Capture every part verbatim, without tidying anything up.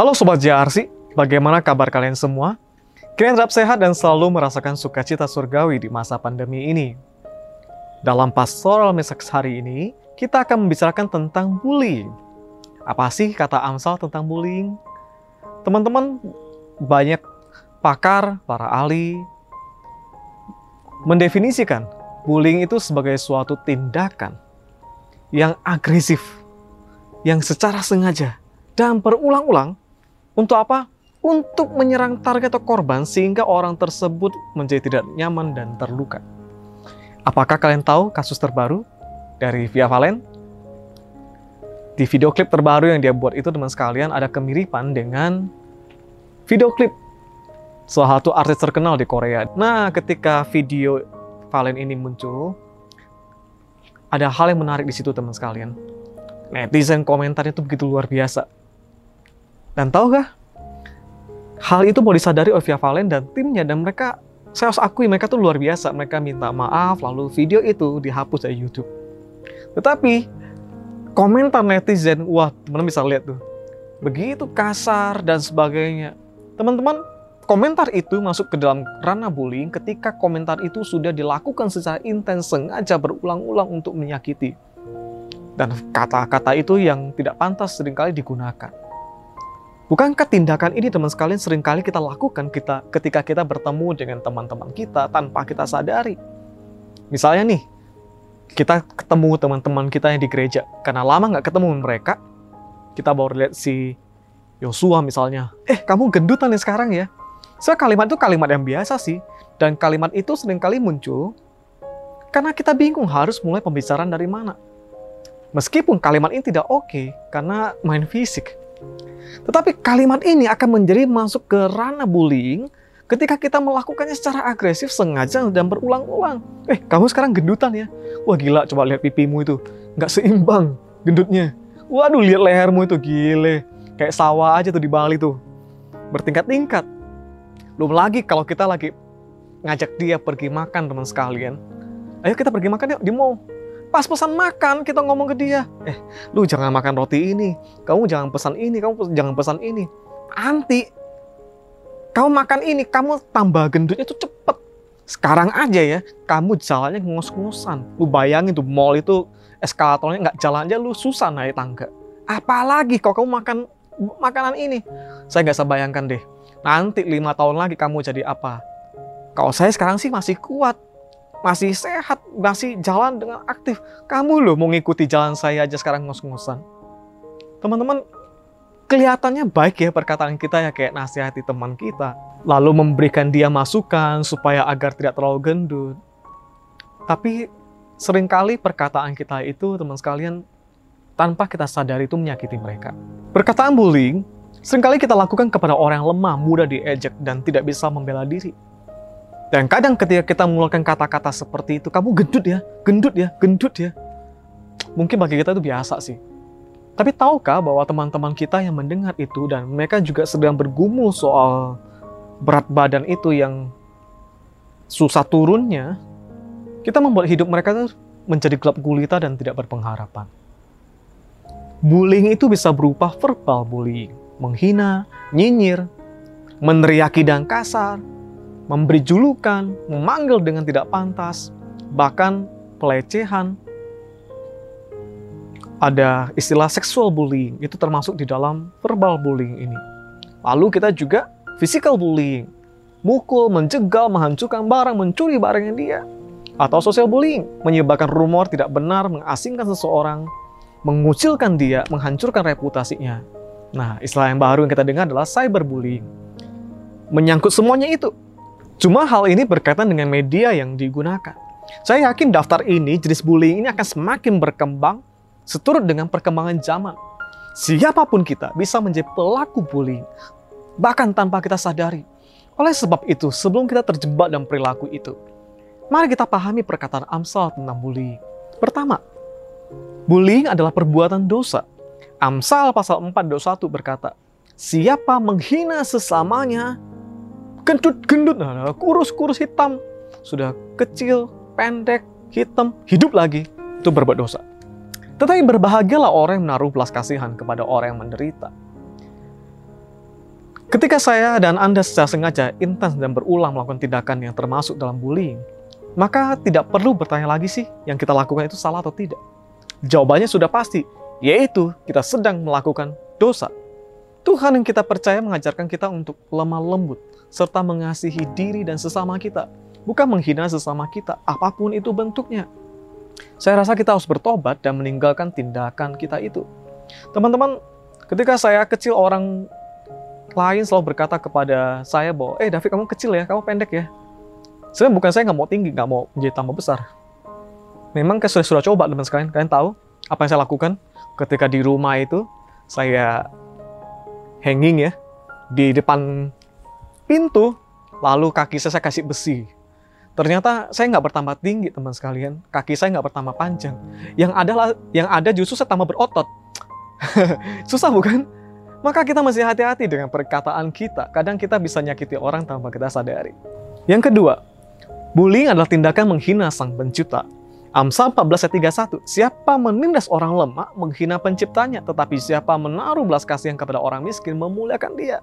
Halo Sobat J R C, bagaimana kabar kalian semua? Kalian tetap sehat dan selalu merasakan sukacita surgawi di masa pandemi ini. Dalam Pastoral Message hari ini, kita akan membicarakan tentang bullying. Apa sih kata Amsal tentang bullying? Teman-teman, banyak pakar, para ahli, mendefinisikan bullying itu sebagai suatu tindakan yang agresif, yang secara sengaja dan berulang-ulang. Untuk apa? Untuk menyerang target atau korban sehingga orang tersebut menjadi tidak nyaman dan terluka. Apakah kalian tahu kasus terbaru dari Via Vallen? Di video klip terbaru yang dia buat itu, teman sekalian, ada kemiripan dengan video klip salah satu artis terkenal di Korea. Nah, ketika video Valen ini muncul, ada hal yang menarik di situ, teman sekalian. Netizen komentarnya itu begitu luar biasa. Dan tahukah? Hal itu mau disadari oleh Via Vallen dan timnya, dan mereka, saya harus akui, mereka tuh luar biasa. Mereka minta maaf, lalu video itu dihapus dari YouTube. Tetapi, komentar netizen, wah, teman-teman bisa lihat tuh, begitu kasar dan sebagainya. Teman-teman, komentar itu masuk ke dalam ranah bullying ketika komentar itu sudah dilakukan secara intens, sengaja berulang-ulang untuk menyakiti. Dan kata-kata itu yang tidak pantas seringkali digunakan. Bukankah tindakan ini, teman sekalian, seringkali kita lakukan kita ketika kita bertemu dengan teman-teman kita tanpa kita sadari? Misalnya nih, kita ketemu teman-teman kita yang di gereja. Karena lama nggak ketemu mereka, kita baru lihat si Yosua misalnya. Eh, kamu gendutan nih sekarang ya. So, kalimat itu kalimat yang biasa sih. Dan kalimat itu seringkali muncul karena kita bingung harus mulai pembicaraan dari mana. Meskipun kalimat ini tidak oke karena main fisik. Tetapi kalimat ini akan menjadi masuk ke ranah bullying ketika kita melakukannya secara agresif, sengaja, dan berulang-ulang. Eh, kamu sekarang gendutan ya? Wah gila, coba lihat pipimu itu. Nggak seimbang gendutnya. Waduh, lihat lehermu itu, gile. Kayak sawah aja tuh di Bali tuh. Bertingkat-tingkat. Belum lagi kalau kita lagi ngajak dia pergi makan, teman sekalian. Ayo kita pergi makan yuk di mall. Pas pesan makan, kita ngomong ke dia, eh, lu jangan makan roti ini, kamu jangan pesan ini, kamu jangan pesan ini. Nanti, kamu makan ini, kamu tambah gendutnya tuh cepet. Sekarang aja ya, kamu jalannya ngos-ngosan. Lu bayangin tuh, mall itu eskalatornya nggak jalan aja, lu susah naik tangga. Apalagi kalau kamu makan makanan ini. Saya nggak sebayangkan deh, nanti lima tahun lagi kamu jadi apa. Kalau saya sekarang sih masih kuat. Masih sehat, masih jalan dengan aktif. Kamu loh mau ngikuti jalan saya aja sekarang ngos-ngosan. Teman-teman, kelihatannya baik ya perkataan kita ya, kayak nasihati teman kita. Lalu memberikan dia masukan supaya agar tidak terlalu gendut. Tapi seringkali perkataan kita itu, teman sekalian, tanpa kita sadari itu menyakiti mereka. Perkataan bullying seringkali kita lakukan kepada orang yang lemah, mudah diejek, dan tidak bisa membela diri. Dan kadang ketika kita mengeluarkan kata-kata seperti itu, kamu gendut ya, gendut ya, gendut ya. Mungkin bagi kita itu biasa sih. Tapi tahukah bahwa teman-teman kita yang mendengar itu dan mereka juga sedang bergumul soal berat badan itu yang susah turunnya, kita membuat hidup mereka menjadi gelap gulita dan tidak berpengharapan. Bullying itu bisa berupa verbal bullying, menghina, nyinyir, meneriaki dan kasar, memberi julukan, memanggil dengan tidak pantas, bahkan pelecehan. Ada istilah seksual bullying, itu termasuk di dalam verbal bullying ini. Lalu kita juga physical bullying, mukul, menjegal, menghancurkan barang, mencuri barangnya dia. Atau social bullying, menyebarkan rumor tidak benar, mengasingkan seseorang, mengucilkan dia, menghancurkan reputasinya. Nah, istilah yang baru yang kita dengar adalah cyberbullying. Menyangkut semuanya itu. Cuma hal ini berkaitan dengan media yang digunakan. Saya yakin daftar ini, jenis bullying ini akan semakin berkembang seturut dengan perkembangan zaman. Siapapun kita bisa menjadi pelaku bullying, bahkan tanpa kita sadari. Oleh sebab itu, sebelum kita terjebak dalam perilaku itu, mari kita pahami perkataan Amsal tentang bullying. Pertama, bullying adalah perbuatan dosa. Amsal pasal empat ayat dua puluh satu berkata, siapa menghina sesamanya, gendut-gendut, kurus-kurus hitam, sudah kecil, pendek, hitam, hidup lagi, itu berbuat dosa. Tetapi berbahagialah orang yang menaruh belas kasihan kepada orang yang menderita. Ketika saya dan Anda secara sengaja, intens dan berulang melakukan tindakan yang termasuk dalam bullying, maka tidak perlu bertanya lagi sih yang kita lakukan itu salah atau tidak. Jawabannya sudah pasti, yaitu kita sedang melakukan dosa. Tuhan yang kita percaya mengajarkan kita untuk lemah lembut, serta mengasihi diri dan sesama kita, bukan menghina sesama kita, apapun itu bentuknya. Saya rasa kita harus bertobat dan meninggalkan tindakan kita itu. Teman-teman, ketika saya kecil orang lain selalu berkata kepada saya bahwa, eh David kamu kecil ya, kamu pendek ya. Sebenarnya bukan saya nggak mau tinggi, nggak mau menjadi tambah besar. Memang saya sudah coba teman sekalian, kalian tahu apa yang saya lakukan ketika di rumah itu, saya hanging ya, di depan pintu, lalu kaki saya, saya kasih besi. Ternyata saya nggak bertambah tinggi teman sekalian, kaki saya nggak bertambah panjang. Yang ada, yang ada justru saya tambah berotot. Susah bukan? Maka kita mesti hati-hati dengan perkataan kita. Kadang kita bisa nyakiti orang tanpa kita sadari. Yang kedua, bullying adalah tindakan menghina sang pencipta. Amsal empat belas ayat tiga puluh satu, siapa menindas orang lemah menghina penciptanya, tetapi siapa menaruh belas kasihan kepada orang miskin memuliakan dia.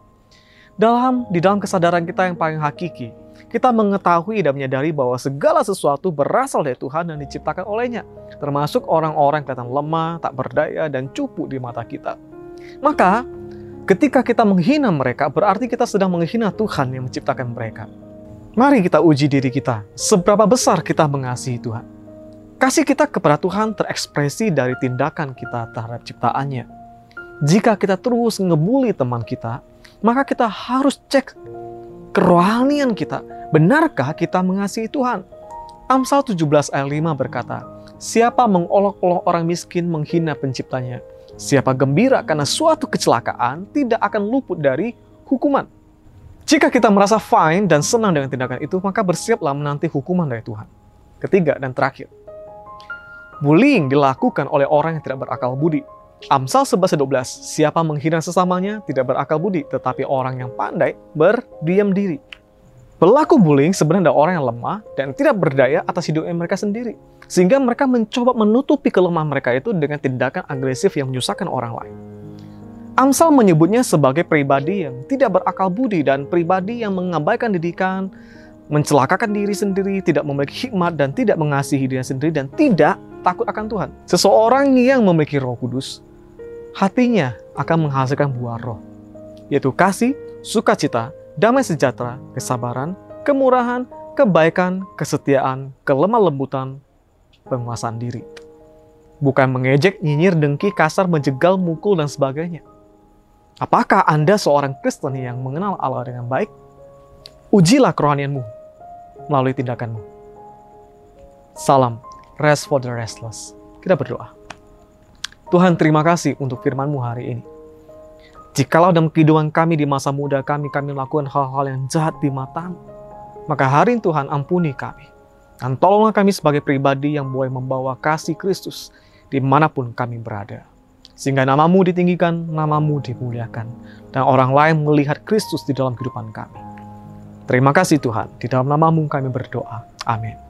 Dalam, di dalam kesadaran kita yang paling hakiki, kita mengetahui dan menyadari bahwa segala sesuatu berasal dari Tuhan dan diciptakan olehnya, termasuk orang-orang kelihatan lemah, tak berdaya, dan cupu di mata kita. Maka, ketika kita menghina mereka, berarti kita sedang menghina Tuhan yang menciptakan mereka. Mari kita uji diri kita, seberapa besar kita mengasihi Tuhan. Kasih kita kepada Tuhan terekspresi dari tindakan kita terhadap ciptaannya. Jika kita terus ngebully teman kita, maka kita harus cek kerohanian kita. Benarkah kita mengasihi Tuhan? Amsal tujuh belas ayat lima berkata, siapa mengolok-olok orang miskin menghina penciptanya? Siapa gembira karena suatu kecelakaan tidak akan luput dari hukuman. Jika kita merasa fine dan senang dengan tindakan itu, maka bersiaplah menanti hukuman dari Tuhan. Ketiga dan terakhir, bullying dilakukan oleh orang yang tidak berakal budi. Amsal sebelas ayat dua belas, siapa menghina sesamanya tidak berakal budi, tetapi orang yang pandai berdiam diri. Pelaku bullying sebenarnya adalah orang yang lemah dan tidak berdaya atas hidupnya mereka sendiri. Sehingga mereka mencoba menutupi kelemahan mereka itu dengan tindakan agresif yang menyusahkan orang lain. Amsal menyebutnya sebagai pribadi yang tidak berakal budi dan pribadi yang mengabaikan didikan, mencelakakan diri sendiri, tidak memiliki hikmat dan tidak mengasihi diri sendiri dan tidak takut akan Tuhan. Seseorang yang memiliki Roh Kudus, hatinya akan menghasilkan buah roh, yaitu kasih, sukacita, damai sejahtera, kesabaran, kemurahan, kebaikan, kesetiaan, kelemah lembutan, penguasaan diri. Bukan mengejek, nyinyir, dengki, kasar, menjegal, mukul, dan sebagainya. Apakah Anda seorang Kristen yang mengenal Allah dengan baik? Ujilah kerohanianmu melalui tindakanmu. Salam, rest for the restless. Kita berdoa. Tuhan, terima kasih untuk firman-Mu hari ini. Jikalau dalam kehidupan kami di masa muda kami, kami melakukan hal-hal yang jahat di mata-Mu, maka hari ini Tuhan ampuni kami. Dan tolonglah kami sebagai pribadi yang boleh membawa kasih Kristus dimanapun kami berada. Sehingga nama-Mu ditinggikan, nama-Mu dimuliakan. Dan orang lain melihat Kristus di dalam kehidupan kami. Terima kasih Tuhan, di dalam nama-Mu kami berdoa. Amin.